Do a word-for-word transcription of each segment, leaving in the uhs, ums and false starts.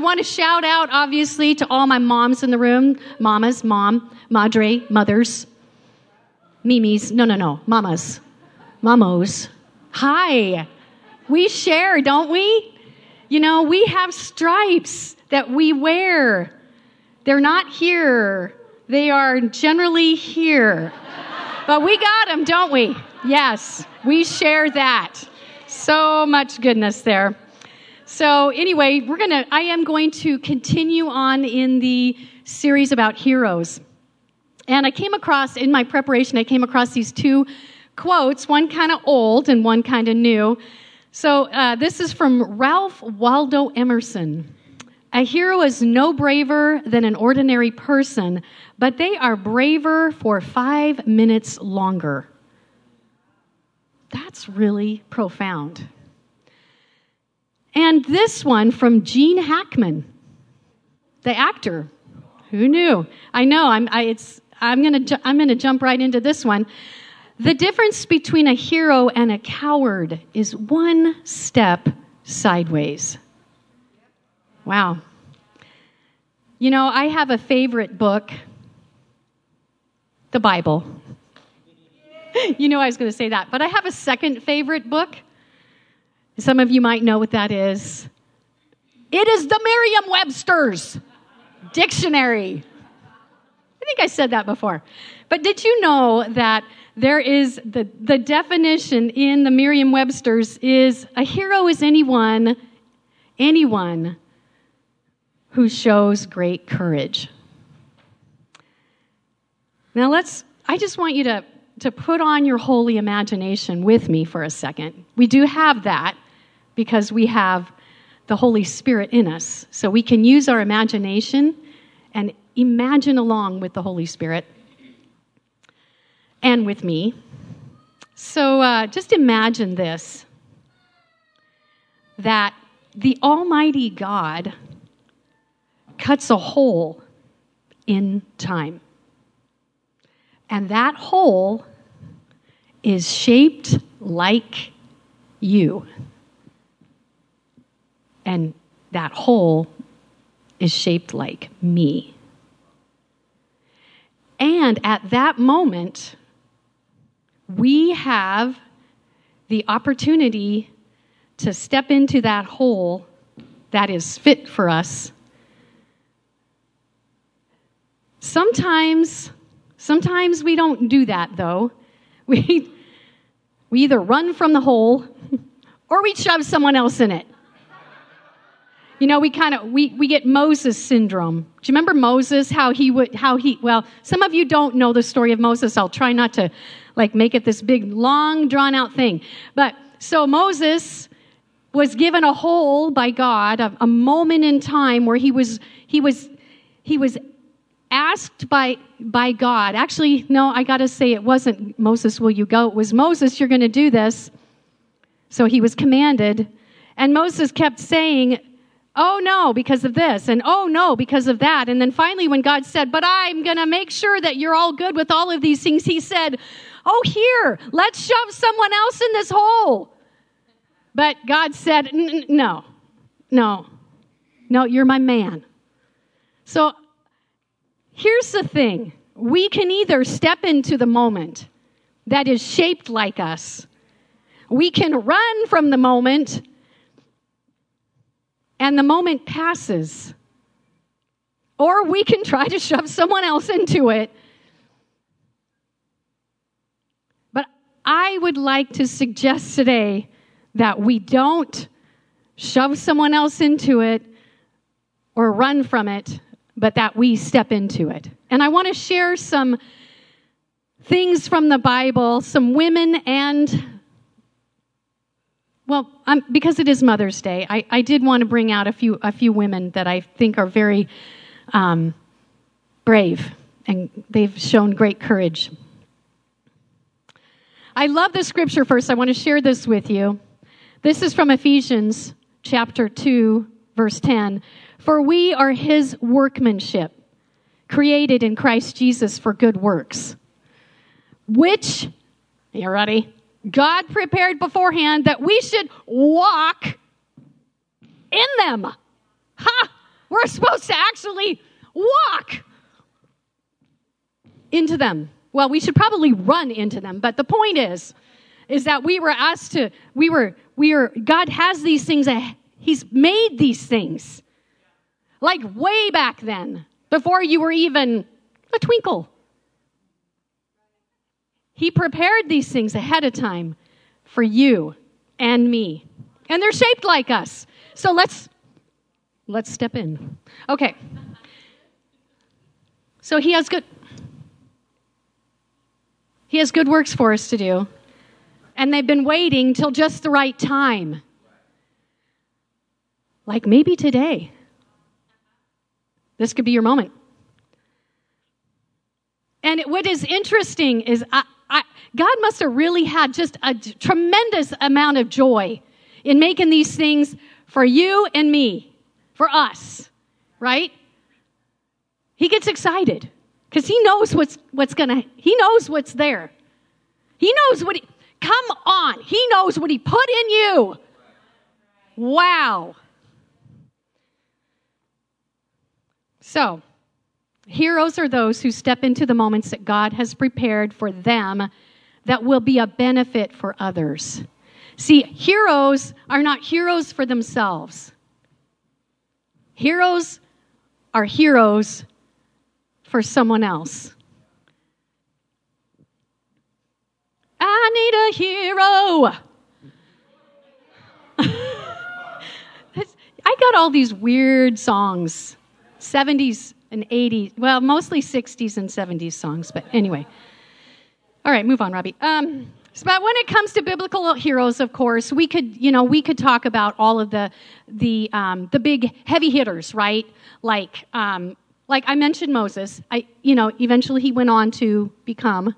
I want to shout out, obviously, to all my moms in the room. Mamas, mom, madre, mothers, mimis. No, no, no. Mamas, mamos. Hi. We share, don't we? You know, we have stripes that we wear. They're not here. They are generally here. But we got them, don't we? Yes, we share that. So much goodness there. So anyway, we're gonna. I am going to continue on in the series about heroes. And I came across, in my preparation, I came across these two quotes, one kind of old and one kind of new. So uh, this is from Ralph Waldo Emerson. A hero is no braver than an ordinary person, but they are braver for five minutes longer. That's really profound. And this one from Gene Hackman, the actor. Who knew? I know. I'm. I, it's. I'm gonna. Ju- I'm gonna jump right into this one. The difference between a hero and a coward is one step sideways. Wow. You know, I have a favorite book, the Bible. You knew I was going to say that. But I have a second favorite book. Some of you might know what that is. It is the Merriam-Webster's dictionary. I think I said that before. But did you know that there is the, the definition in the Merriam-Webster's is a hero is anyone, anyone who shows great courage. Now let's, I just want you to to put on your holy imagination with me for a second. We do have that because we have the Holy Spirit in us. So we can use our imagination and imagine along with the Holy Spirit and with me. So uh, just imagine this, that the Almighty God cuts a hole in time. And that hole is shaped like you. And that hole is shaped like me. And at that moment, we have the opportunity to step into that hole that is fit for us. Sometimes, sometimes we don't do that, though. We, we either run from the hole or we shove someone else in it. You know, we kind of, we, we get Moses syndrome. Do you remember Moses, how he would, how he, well, some of you don't know the story of Moses. I'll try not to, like, make it this big, long, drawn-out thing. But, so Moses was given a hole by God, a, a moment in time where he was, he was, he was asked by, by God. Actually, no, I got to say it wasn't, Moses, will you go? It was, Moses, you're going to do this. So he was commanded. And Moses kept saying, oh, no, because of this, and oh, no, because of that. And then finally when God said, but I'm going to make sure that you're all good with all of these things, he said, oh, here, let's shove someone else in this hole. But God said, no, no, no, you're my man. So here's the thing. We can either step into the moment that is shaped like us. We can run from the moment, and the moment passes. Or we can try to shove someone else into it. But I would like to suggest today that we don't shove someone else into it or run from it, but that we step into it. And I want to share some things from the Bible, some women and Well, um, because it is Mother's Day, I, I did want to bring out a few a few women that I think are very um, brave, and they've shown great courage. I love the scripture first. I want to share this with you. This is from Ephesians chapter two, verse ten. For we are his workmanship, created in Christ Jesus for good works, which, you ready? God prepared beforehand that we should walk in them. Ha! We're supposed to actually walk into them. Well, we should probably run into them, but the point is, is that we were asked to, we were, we are, God has these things, He's made these things. Like way back then, before you were even a twinkle. He prepared these things ahead of time for you and me. And they're shaped like us. So let's, let's step in. Okay. So he has good... He has good works for us to do. And they've been waiting till just the right time. Like maybe today. This could be your moment. And it, what is interesting is I, I, God must have really had just a d- tremendous amount of joy in making these things for you and me, for us, right? He gets excited. Because he knows what's what's gonna, he knows what's there. He knows what he, come on, he knows what he put in you. Wow. So, heroes are those who step into the moments that God has prepared for them that will be a benefit for others. See, heroes are not heroes for themselves. Heroes are heroes for someone else. I need a hero. I got all these weird songs, seventies and eighties, well, mostly sixties and seventies songs, but anyway. All right, move on, Robbie. Um, but when it comes to biblical heroes, of course, we could, you know, we could talk about all of the the um, the big heavy hitters, right? Like. Um, Like I mentioned Moses, I, you know, eventually he went on to become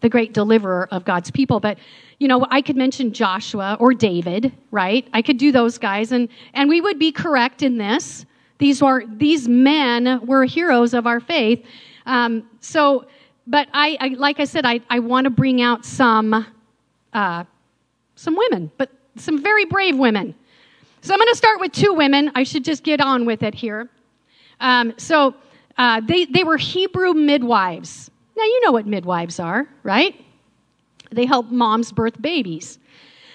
the great deliverer of God's people. But, you know, I could mention Joshua or David, right? I could do those guys. And, and we would be correct in this. These are, these men were heroes of our faith. Um, so, but I, I, like I said, I, I want to bring out some, uh, some women, but some very brave women. So I'm going to start with two women. I should just get on with it here. Um, so, Uh, they, they were Hebrew midwives. Now, you know what midwives are, right? They help moms birth babies.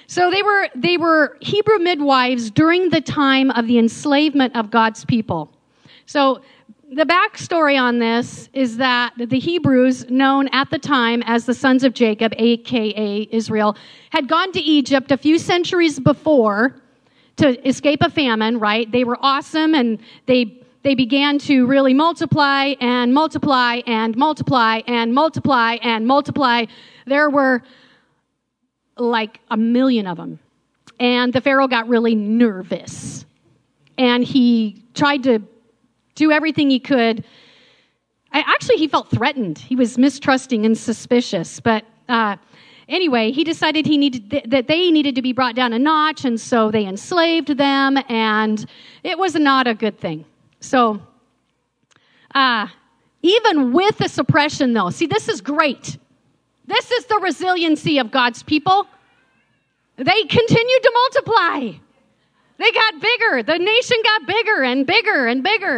So they were they were Hebrew midwives during the time of the enslavement of God's people. So the backstory on this is that the Hebrews, known at the time as the sons of Jacob, a k a. Israel, had gone to Egypt a few centuries before to escape a famine, right? They were awesome, and they... They began to really multiply and multiply and multiply and multiply and multiply. There were like a million of them. And the Pharaoh got really nervous. And he tried to do everything he could. Actually, he felt threatened. He was mistrusting and suspicious. But uh, anyway, he decided he needed that they needed to be brought down a notch. And so they enslaved them. And it was not a good thing. So, uh, even with the suppression, though, see, this is great. This is the resiliency of God's people. They continued to multiply. They got bigger. The nation got bigger and bigger and bigger,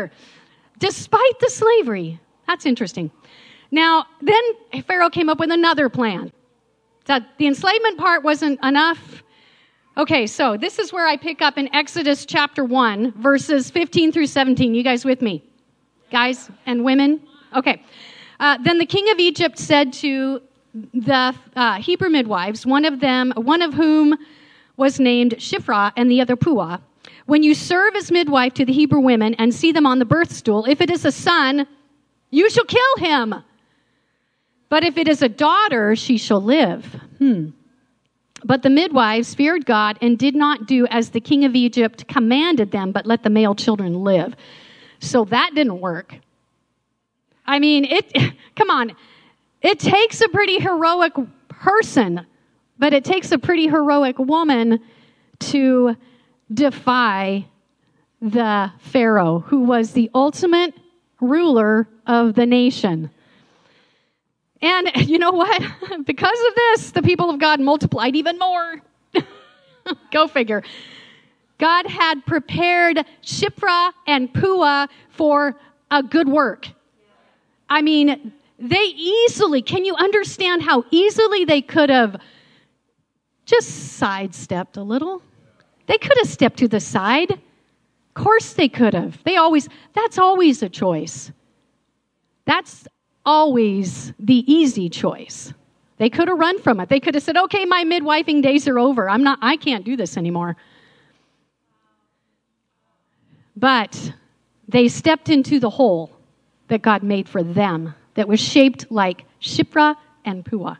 despite the slavery. That's interesting. Now, then Pharaoh came up with another plan. That the enslavement part wasn't enough. Okay, so this is where I pick up in Exodus chapter one, verses fifteen through seventeen. You guys with me? Guys and women? Okay. Uh, then the king of Egypt said to the uh, Hebrew midwives, one of them, one of whom was named Shiphrah and the other Puah, when you serve as midwife to the Hebrew women and see them on the birth stool, if it is a son, you shall kill him. But if it is a daughter, she shall live. Hmm. But the midwives feared God and did not do as the king of Egypt commanded them, but let the male children live. So that didn't work. I mean, it, come on. It takes a pretty heroic person, but it takes a pretty heroic woman to defy the Pharaoh, who was the ultimate ruler of the nation. And you know what? Because of this, the people of God multiplied even more. Go figure. God had prepared Shiphrah and Puah for a good work. I mean, they easily, can you understand how easily they could have just sidestepped a little? They could have stepped to the side. Of course they could have. They always, that's always a choice. That's always the easy choice. They could have run from it. They could have said, okay, my midwifing days are over. I'm not, I can't do this anymore. But they stepped into the hole that God made for them that was shaped like Shiphrah and Puah.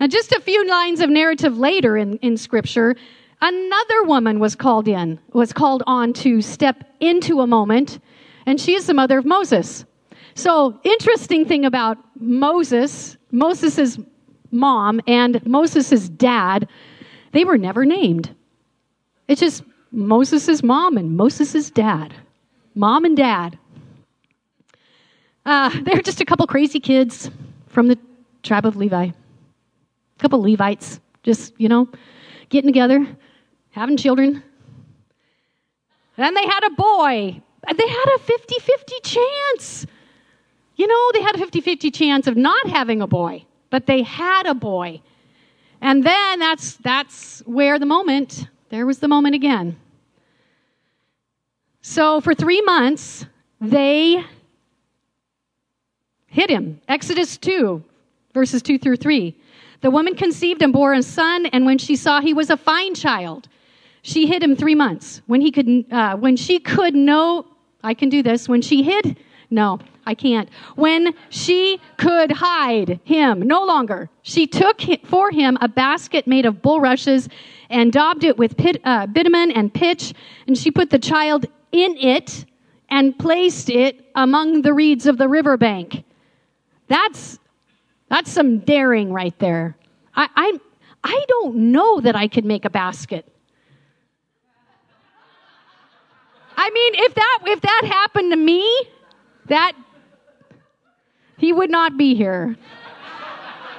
Now, just a few lines of narrative later in, in Scripture, another woman was called in, was called on to step into a moment, and she is the mother of Moses. So, interesting thing about Moses, Moses' mom and Moses' dad, they were never named. It's just Moses' mom and Moses' dad. Mom and dad. Uh, they're just a couple crazy kids from the tribe of Levi. A couple Levites, just, you know, getting together, having children. Then they had a boy. They had a fifty-fifty chance. You know, they had a fifty-fifty chance of not having a boy, but they had a boy. And then that's that's where the moment, there was the moment again. So for three months, they hid him. Exodus two, verses two through three. The woman conceived and bore a son, and when she saw he was a fine child, she hid him three months. When he could, uh, when she could know, I can do this. When she hid, no, I can't. When she could hide him no longer, she took for him a basket made of bulrushes and daubed it with pit, uh, bitumen and pitch, and she put the child in it and placed it among the reeds of the riverbank. That's that's some daring right there. I, I I don't know that I could make a basket. I mean, if that if that happened to me, that he would not be here.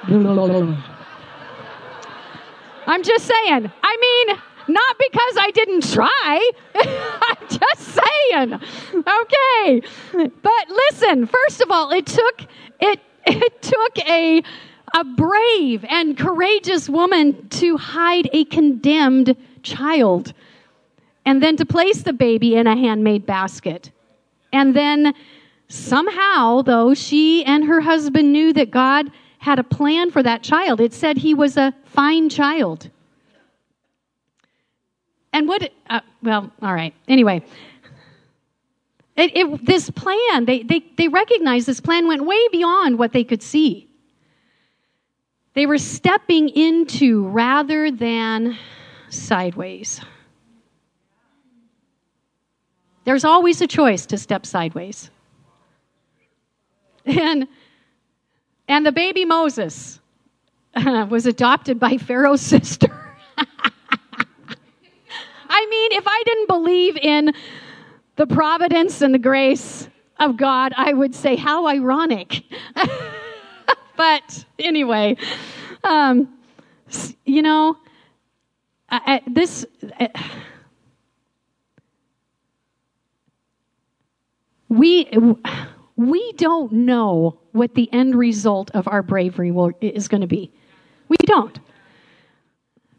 I'm just saying. I mean, not because I didn't try. I'm just saying. Okay. But listen, first of all, it took it it took a a brave and courageous woman to hide a condemned child and then to place the baby in a handmade basket. And then somehow, though, she and her husband knew that God had a plan for that child. It said he was a fine child. And what, uh, well, all right. Anyway, it, it, this plan, they, they, they recognized this plan went way beyond what they could see. They were stepping into rather than sideways. There's always a choice to step sideways. And and the baby Moses uh, was adopted by Pharaoh's sister. I mean, if I didn't believe in the providence and the grace of God, I would say, how ironic. But anyway, um, you know, I, I, this... I, we... We don't know what the end result of our bravery will, is going to be. We don't.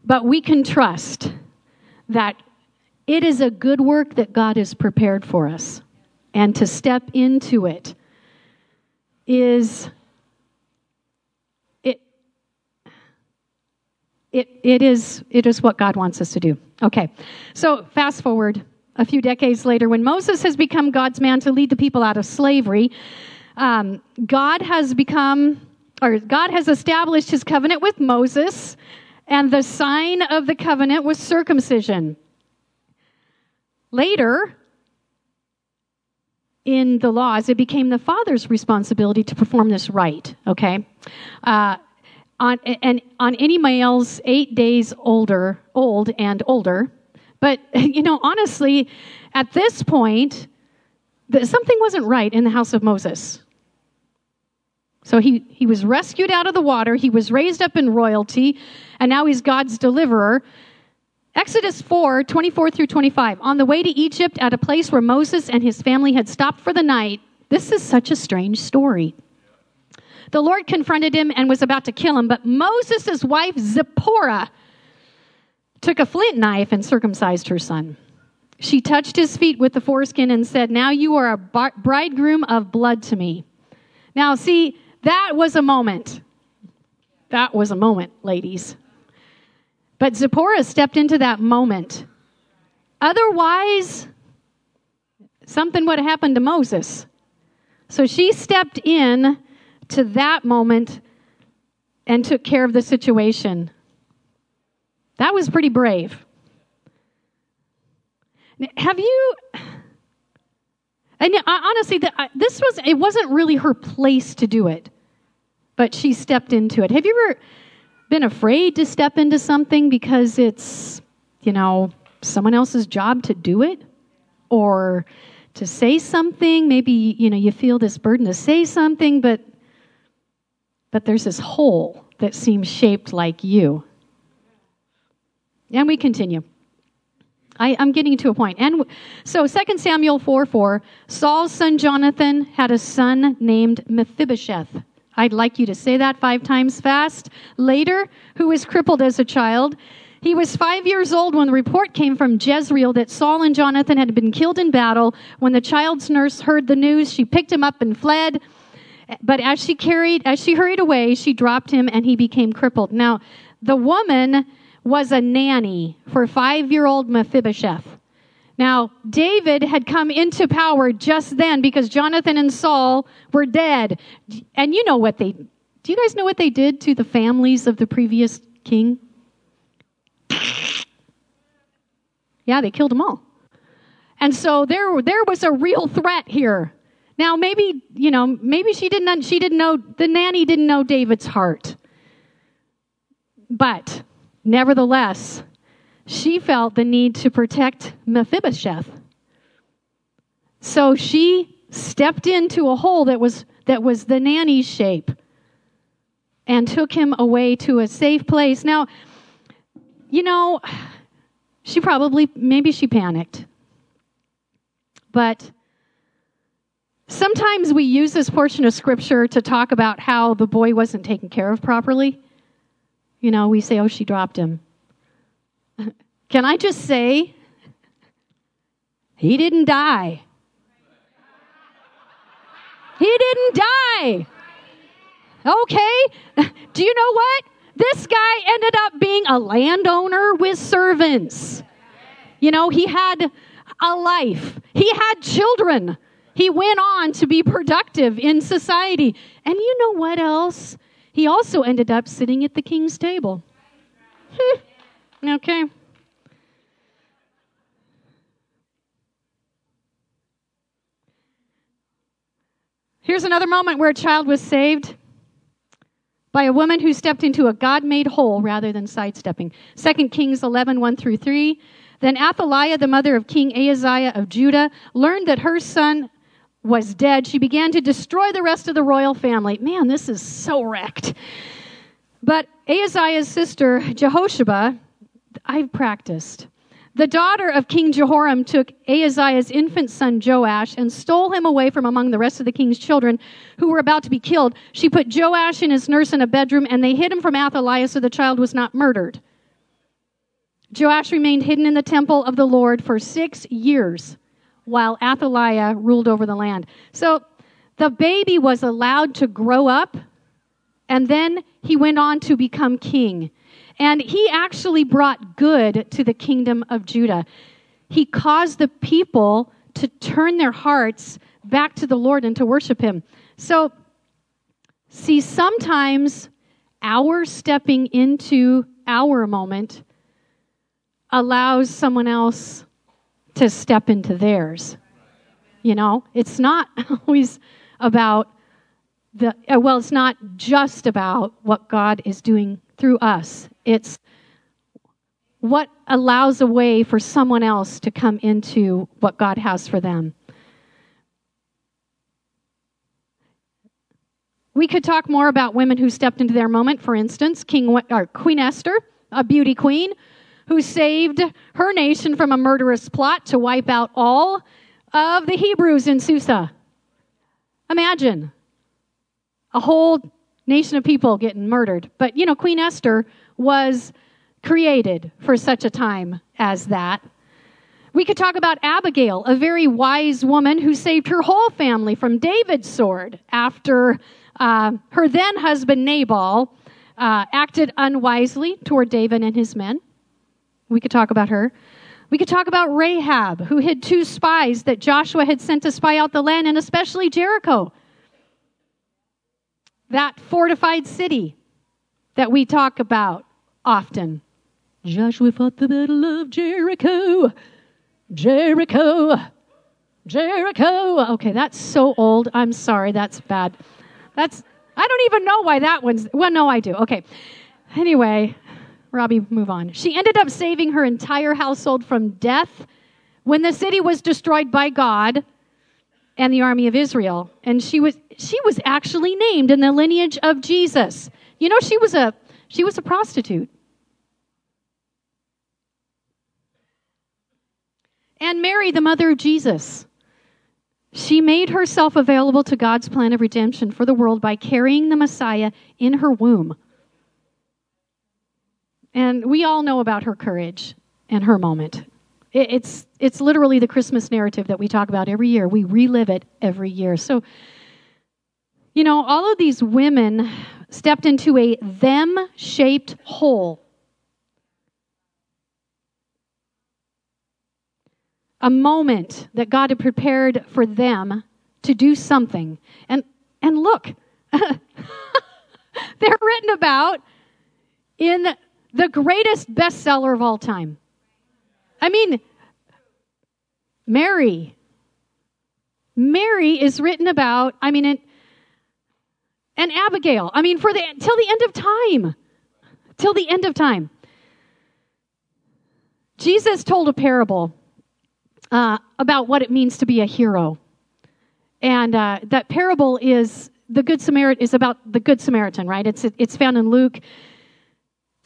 But we can trust that it is a good work that God has prepared for us. And to step into it is, it, it, it is, it is what God wants us to do. Okay, so fast forward. A few decades later, when Moses has become God's man to lead the people out of slavery, um, God has become, or God has established his covenant with Moses, and the sign of the covenant was circumcision. Later, in the laws, it became the father's responsibility to perform this rite, okay? Uh, on, and on any males eight days older, old and older, but, you know, honestly, at this point, something wasn't right in the house of Moses. So he, he was rescued out of the water. He was raised up in royalty. And now he's God's deliverer. Exodus four, twenty-four through twenty-five. On the way to Egypt, at a place where Moses and his family had stopped for the night. This is such a strange story. The Lord confronted him and was about to kill him, but Moses' wife Zipporah took a flint knife and circumcised her son. She touched his feet with the foreskin and said, "Now you are a bridegroom of blood to me." Now, see, that was a moment. That was a moment, ladies. But Zipporah stepped into that moment. Otherwise, something would have happened to Moses. So she stepped in to that moment and took care of the situation. That was pretty brave. Have you... And honestly, this was, it wasn't really her place to do it, but she stepped into it. Have you ever been afraid to step into something because it's, you know, someone else's job to do it? Or to say something, maybe, you know, you feel this burden to say something, but but there's this hole that seems shaped like you. And we continue. I, I'm getting to a point. And so Second Samuel four four, Saul's son Jonathan had a son named Mephibosheth. I'd like you to say that five times fast. Later, who was crippled as a child. He was five years old when the report came from Jezreel that Saul and Jonathan had been killed in battle. When the child's nurse heard the news, she picked him up and fled. But as she carried, as she hurried away, she dropped him and he became crippled. Now, the woman was a nanny for five-year-old Mephibosheth. Now, David had come into power just then because Jonathan and Saul were dead. And you know what they, do you guys know what they did to the families of the previous king? Yeah, they killed them all. And so there there was a real threat here. Now, maybe, you know, maybe she didn't, she didn't know, the nanny didn't know David's heart. But nevertheless, she felt the need to protect Mephibosheth. So she stepped into a hole that was that was the nanny's shape and took him away to a safe place. Now, you know, she probably, maybe she panicked. But sometimes we use this portion of scripture to talk about how the boy wasn't taken care of properly. You know, we say, oh, she dropped him. Can I just say, he didn't die. He didn't die. Okay. Do you know what? This guy ended up being a landowner with servants. You know, he had a life. He had children. He went on to be productive in society. And you know what else? He also ended up sitting at the king's table. Okay. Here's another moment where a child was saved by a woman who stepped into a God-made hole rather than sidestepping. Second Kings eleven, one through three. Then Athaliah, the mother of King Ahaziah of Judah, learned that her son was dead. She began to destroy the rest of the royal family. Man, this is so wrecked. But Ahaziah's sister, Jehosheba, I've practiced. The daughter of King Jehoram took Ahaziah's infant son Joash and stole him away from among the rest of the king's children who were about to be killed. She put Joash and his nurse in a bedroom and they hid him from Athaliah so the child was not murdered. Joash remained hidden in the temple of the Lord for six years while Athaliah ruled over the land. So the baby was allowed to grow up and then he went on to become king. And he actually brought good to the kingdom of Judah. He caused the people to turn their hearts back to the Lord and to worship him. So, see, sometimes our stepping into our moment allows someone else to step into theirs. You know, it's not always about the, well, it's not just about what God is doing through us. It's what allows a way for someone else to come into what God has for them. We could talk more about women who stepped into their moment. For instance, King or Queen Esther, a beauty queen, who saved her nation from a murderous plot to wipe out all of the Hebrews in Susa. Imagine a whole nation of people getting murdered. But, you know, Queen Esther was created for such a time as that. We could talk about Abigail, a very wise woman who saved her whole family from David's sword after uh, her then husband Nabal uh, acted unwisely toward David and his men. We could talk about her. We could talk about Rahab, who hid two spies that Joshua had sent to spy out the land, and especially Jericho, that fortified city that we talk about often. Joshua fought the battle of Jericho. Jericho. Jericho. Okay, that's so old. I'm sorry, that's bad. That's, I don't even know why that one's, well, no, I do. Okay. Anyway, Robbie, move on. She ended up saving her entire household from death when the city was destroyed by God and the army of Israel. And she was she was actually named in the lineage of Jesus. You know, she was a she was a prostitute. And Mary, the mother of Jesus, she made herself available to God's plan of redemption for the world by carrying the Messiah in her womb. And we all know about her courage and her moment. It's, it's literally the Christmas narrative that we talk about every year. We relive it every year. So, you know, all of these women stepped into a them-shaped hole. A moment that God had prepared for them to do something. And and look, they're written about in the greatest bestseller of all time. I mean, Mary. Mary is written about, I mean, and, and Abigail. I mean, for the till the end of time. Till the end of time. Jesus told a parable Uh, about what it means to be a hero. And uh, that parable is the Good Samaritan is about the Good Samaritan, right? It's it's found in Luke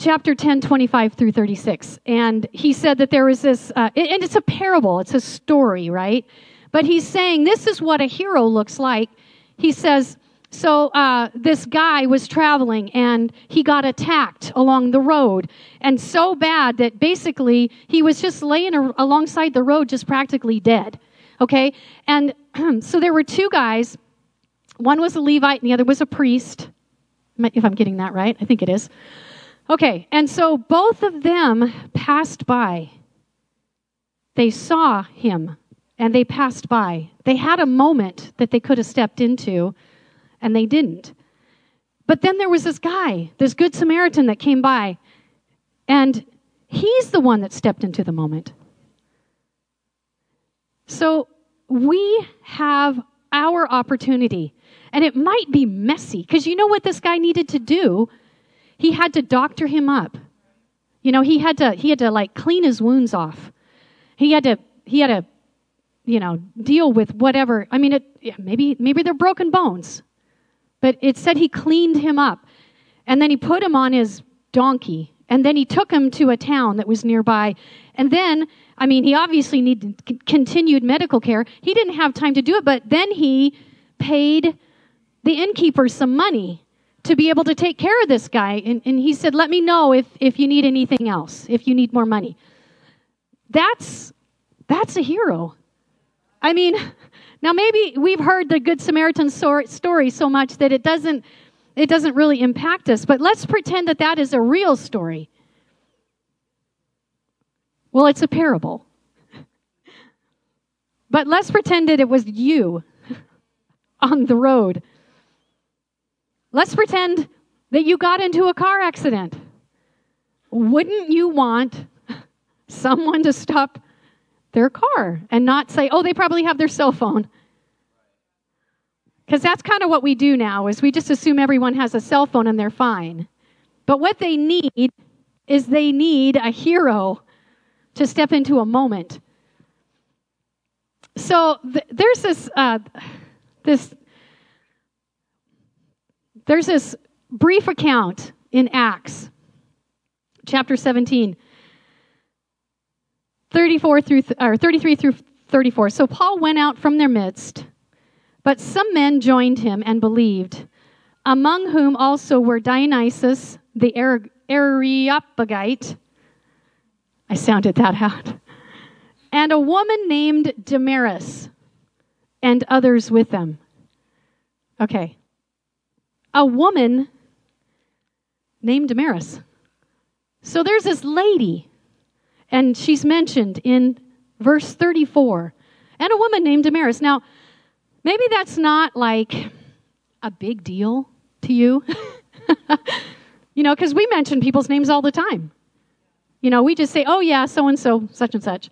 chapter ten, twenty-five through thirty-six. And he said that there was this, uh, it, and it's a parable, it's a story, right? But he's saying this is what a hero looks like. He says, so uh, this guy was traveling and he got attacked along the road. And so bad that basically he was just laying a- alongside the road, just practically dead. Okay? And so there were two guys. One was a Levite and the other was a priest. If I'm getting that right, I think it is. Okay. And so both of them passed by. They saw him and they passed by. They had a moment that they could have stepped into and they didn't. But then there was this guy, this Good Samaritan that came by. And he's the one that stepped into the moment. So we have our opportunity. And it might be messy, because you know what this guy needed to do? He had to doctor him up. You know, he had to, he had to like clean his wounds off. He had to, he had to, you know, deal with whatever. I mean, it, yeah, maybe, maybe they're broken bones. But it said he cleaned him up. And then he put him on his donkey. And then he took him to a town that was nearby. And then, I mean, he obviously needed c- continued medical care. He didn't have time to do it, but then he paid the innkeeper some money to be able to take care of this guy. And, and he said, let me know if, if you need anything else, if you need more money. That's, that's a hero. I mean, now maybe we've heard the Good Samaritan so- story so much that it doesn't, it doesn't really impact us, but let's pretend that that is a real story. Well, it's a parable. But let's pretend that it was you on the road. Let's pretend that you got into a car accident. Wouldn't you want someone to stop their car and not say, oh, they probably have their cell phone? Because that's kind of what we do now, is we just assume everyone has a cell phone and they're fine. But what they need is they need a hero to step into a moment. So th- there's this uh, this there's this brief account in Acts chapter seventeen thirty-four through, or thirty-three through thirty-four. So Paul went out from their midst, but some men joined him and believed, among whom also were Dionysus, the Areopagite. I sounded that out. And a woman named Damaris, and others with them. Okay. A woman named Damaris. So there's this lady, and she's mentioned in verse thirty-four, and a woman named Damaris. Now, maybe that's not like a big deal to you, you know, because we mention people's names all the time. You know, we just say, oh, yeah, so-and-so, such and such.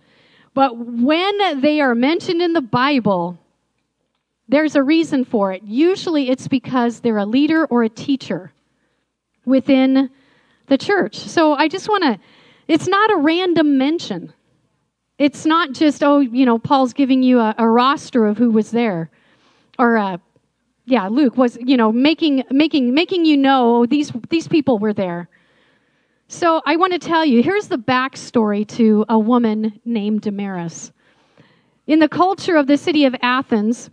But when they are mentioned in the Bible, there's a reason for it. Usually it's because they're a leader or a teacher within the church. So I just want to, it's not a random mention. It's not just, oh, you know, Paul's giving you a, a roster of who was there. Or, uh, yeah, Luke was, you know, making making making you know these these people were there. So I want to tell you, here's the backstory to a woman named Damaris. In the culture of the city of Athens,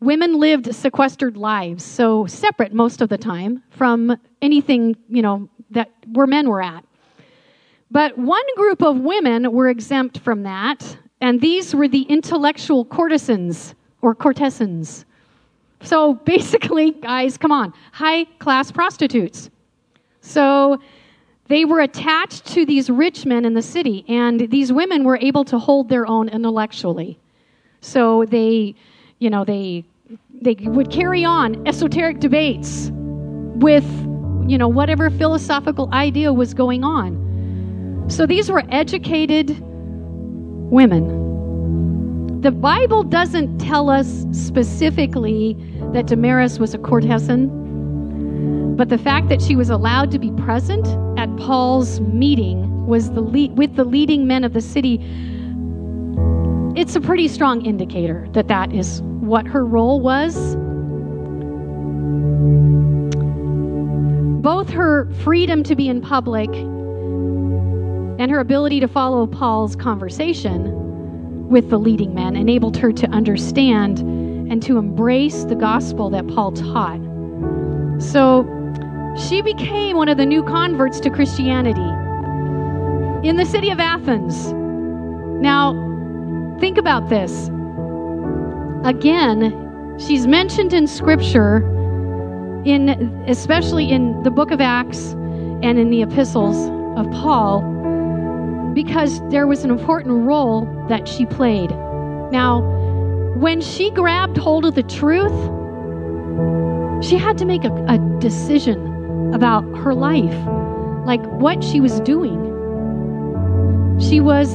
women lived sequestered lives, so separate most of the time from anything, you know, that where men were at. But one group of women were exempt from that, and these were the intellectual courtesans or courtesans. So basically, guys, come on, high-class prostitutes. So they were attached to these rich men in the city, and these women were able to hold their own intellectually. So they, you know, they they would carry on esoteric debates with, you know, whatever philosophical idea was going on. So these were educated women. The Bible doesn't tell us specifically that Damaris was a courtesan, but the fact that she was allowed to be present at Paul's meeting was the lead, with the leading men of the city, it's a pretty strong indicator that that is what her role was. Both her freedom to be in public and her ability to follow Paul's conversation with the leading men enabled her to understand and to embrace the gospel that Paul taught. So she became one of the new converts to Christianity in the city of Athens. Now, think about this. Again, she's mentioned in Scripture, in especially in the book of Acts and in the epistles of Paul, because there was an important role that she played. Now, when she grabbed hold of the truth, she had to make a, a decision about her life, like what she was doing. She was,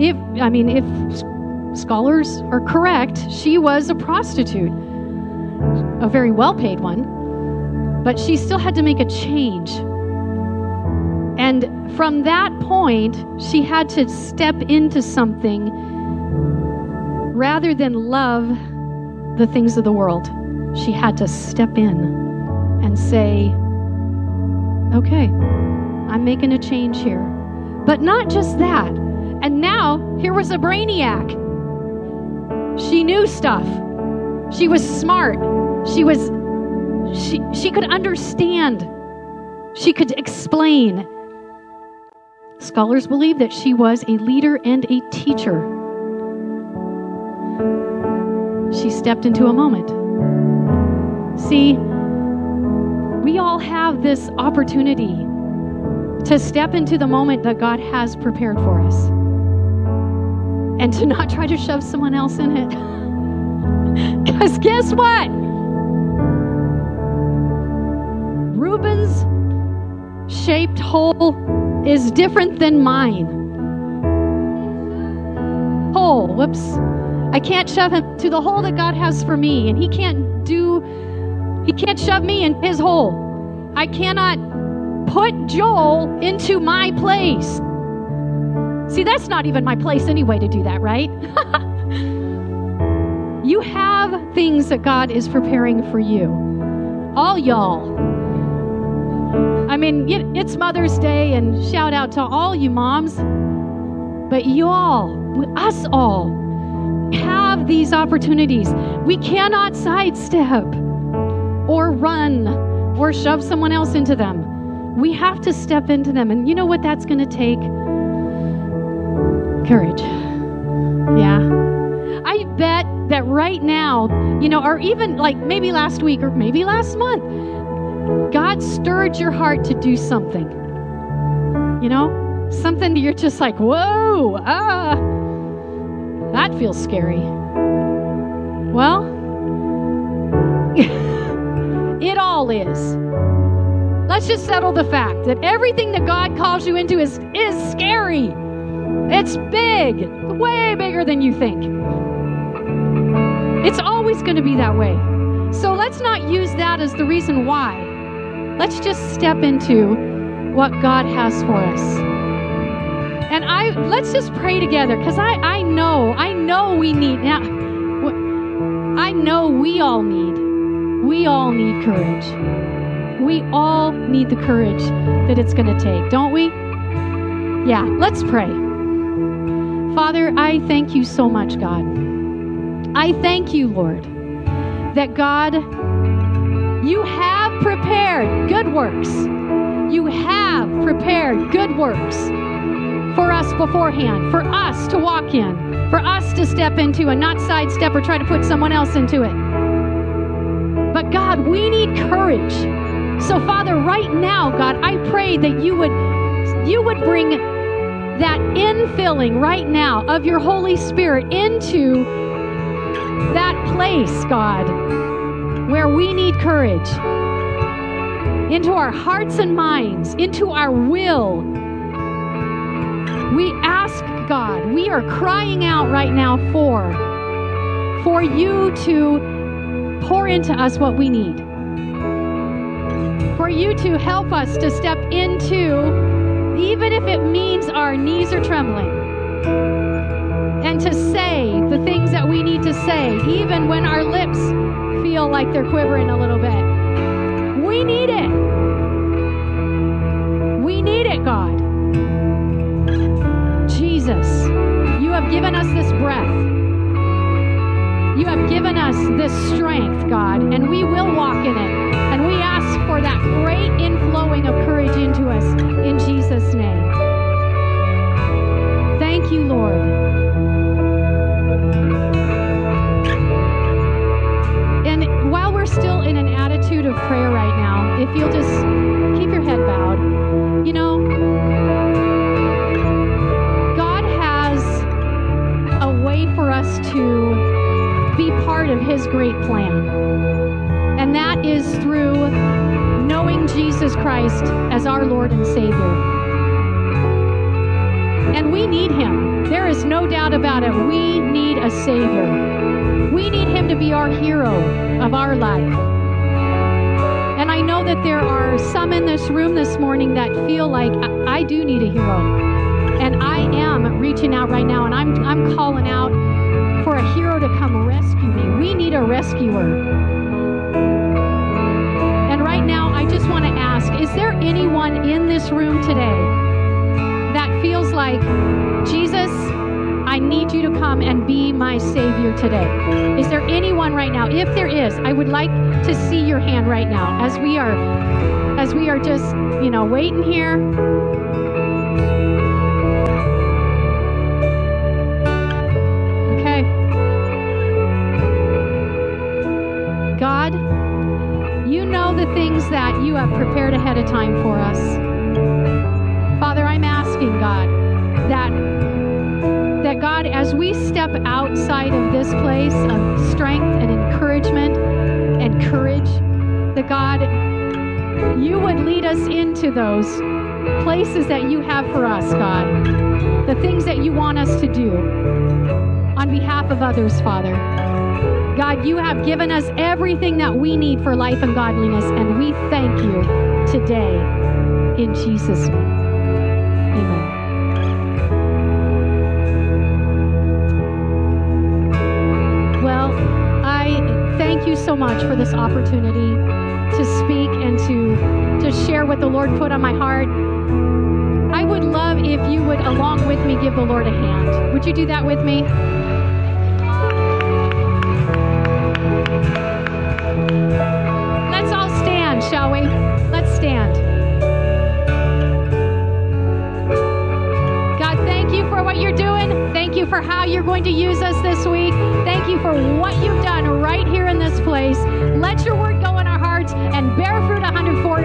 if I mean, if scholars are correct, she was a prostitute, a very well-paid one, but she still had to make a change. And from that point, she had to step into something rather than love the things of the world. She had to step in and say, okay, I'm making a change here. But not just that. And now, here was a brainiac. She knew stuff. She was smart. She was, she, she could understand. She could explain. Scholars believe that she was a leader and a teacher. She stepped into a moment. See, we all have this opportunity to step into the moment that God has prepared for us and to not try to shove someone else in it. Because guess what? Reuben's shaped hole is different than mine. Hole, whoops. I can't shove him to the hole that God has for me, and he can't do, he can't shove me in his hole. I cannot put Joel into my place. See, that's not even my place anyway to do that, right? You have things that God is preparing for you. All y'all. I mean, it's Mother's Day, and shout out to all you moms. But you all, us all, have these opportunities. We cannot sidestep or run or shove someone else into them. We have to step into them. And you know what that's going to take? Courage. Yeah. I bet that right now, you know, or even like maybe last week or maybe last month, God stirred your heart to do something. You know, something that you're just like, whoa, ah, that feels scary. Well, it all is. Let's just settle the fact that everything that God calls you into is, is scary. It's big, way bigger than you think. It's always going to be that way. So let's not use that as the reason why. Let's just step into what God has for us. And I let's just pray together, because I, I know, I know we need, now, I know we all need, we all need courage. We all need the courage that it's going to take, don't we? Yeah, let's pray. Father, I thank you so much, God. I thank you, Lord, that God, you have prepared good works. You have prepared good works for us beforehand, for us to walk in, for us to step into and not sidestep or try to put someone else into it. But God, we need courage. So Father, right now, God, I pray that you would, you would bring that infilling right now of your Holy Spirit into that place, God, where we need courage, into our hearts and minds, into our will. We ask, God, we are crying out right now for, for you to pour into us what we need, for you to help us to step into, even if it means our knees are trembling, and to say the things that we need to say, even when our lips feel like they're quivering a little bit. We need it. We need it, God. Jesus, you have given us this breath. You have given us this strength, God, and we will walk in it. And we ask for that great inflowing of courage into us in Jesus' name. Thank you, Lord. And while we're still in an attitude of prayer right now, if you'll just keep your head bowed, you know, God has a way for us to be part of his great plan. And that is through knowing Jesus Christ as our Lord and Savior. And we need him. There is no doubt about it. We need a Savior. We need him to be our hero of our life. And I know that there are some in this room this morning that feel like I, I do need a hero. And I am reaching out right now, and I'm I'm calling out for a hero to come rescue me. We need a rescuer. And right now, I just want to ask, is there anyone in this room today that feels like, Jesus, I need you to come and be my Savior today? Is there anyone right now? If there is, I would like to see your hand right now as we are, as we are just, you know, waiting here. The things that you have prepared ahead of time for us. Father, I'm asking, God, that that God, as we step outside of this place of strength and encouragement and courage, that God, you would lead us into those places that you have for us, God, the things that you want us to do on behalf of others, Father. God, you have given us everything that we need for life and godliness, and we thank you today in Jesus' name. Amen. Well, I thank you so much for this opportunity to speak and to, to share what the Lord put on my heart. I would love if you would, along with me, give the Lord a hand. Would you do that with me? Let's all stand, shall we? Let's stand. God, thank you for what you're doing. Thank you for how you're going to use us this week. Thank you for what you've done right here in this place. Let your word go in our hearts and bear fruit a hundredfold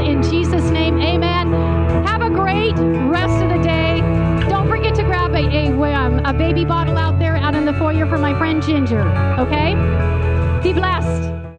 in Jesus' name. Amen. Have a great rest of the day. Don't forget to grab a, a, um, a baby bottle out there out in the foyer for my friend Ginger, okay? Be blessed.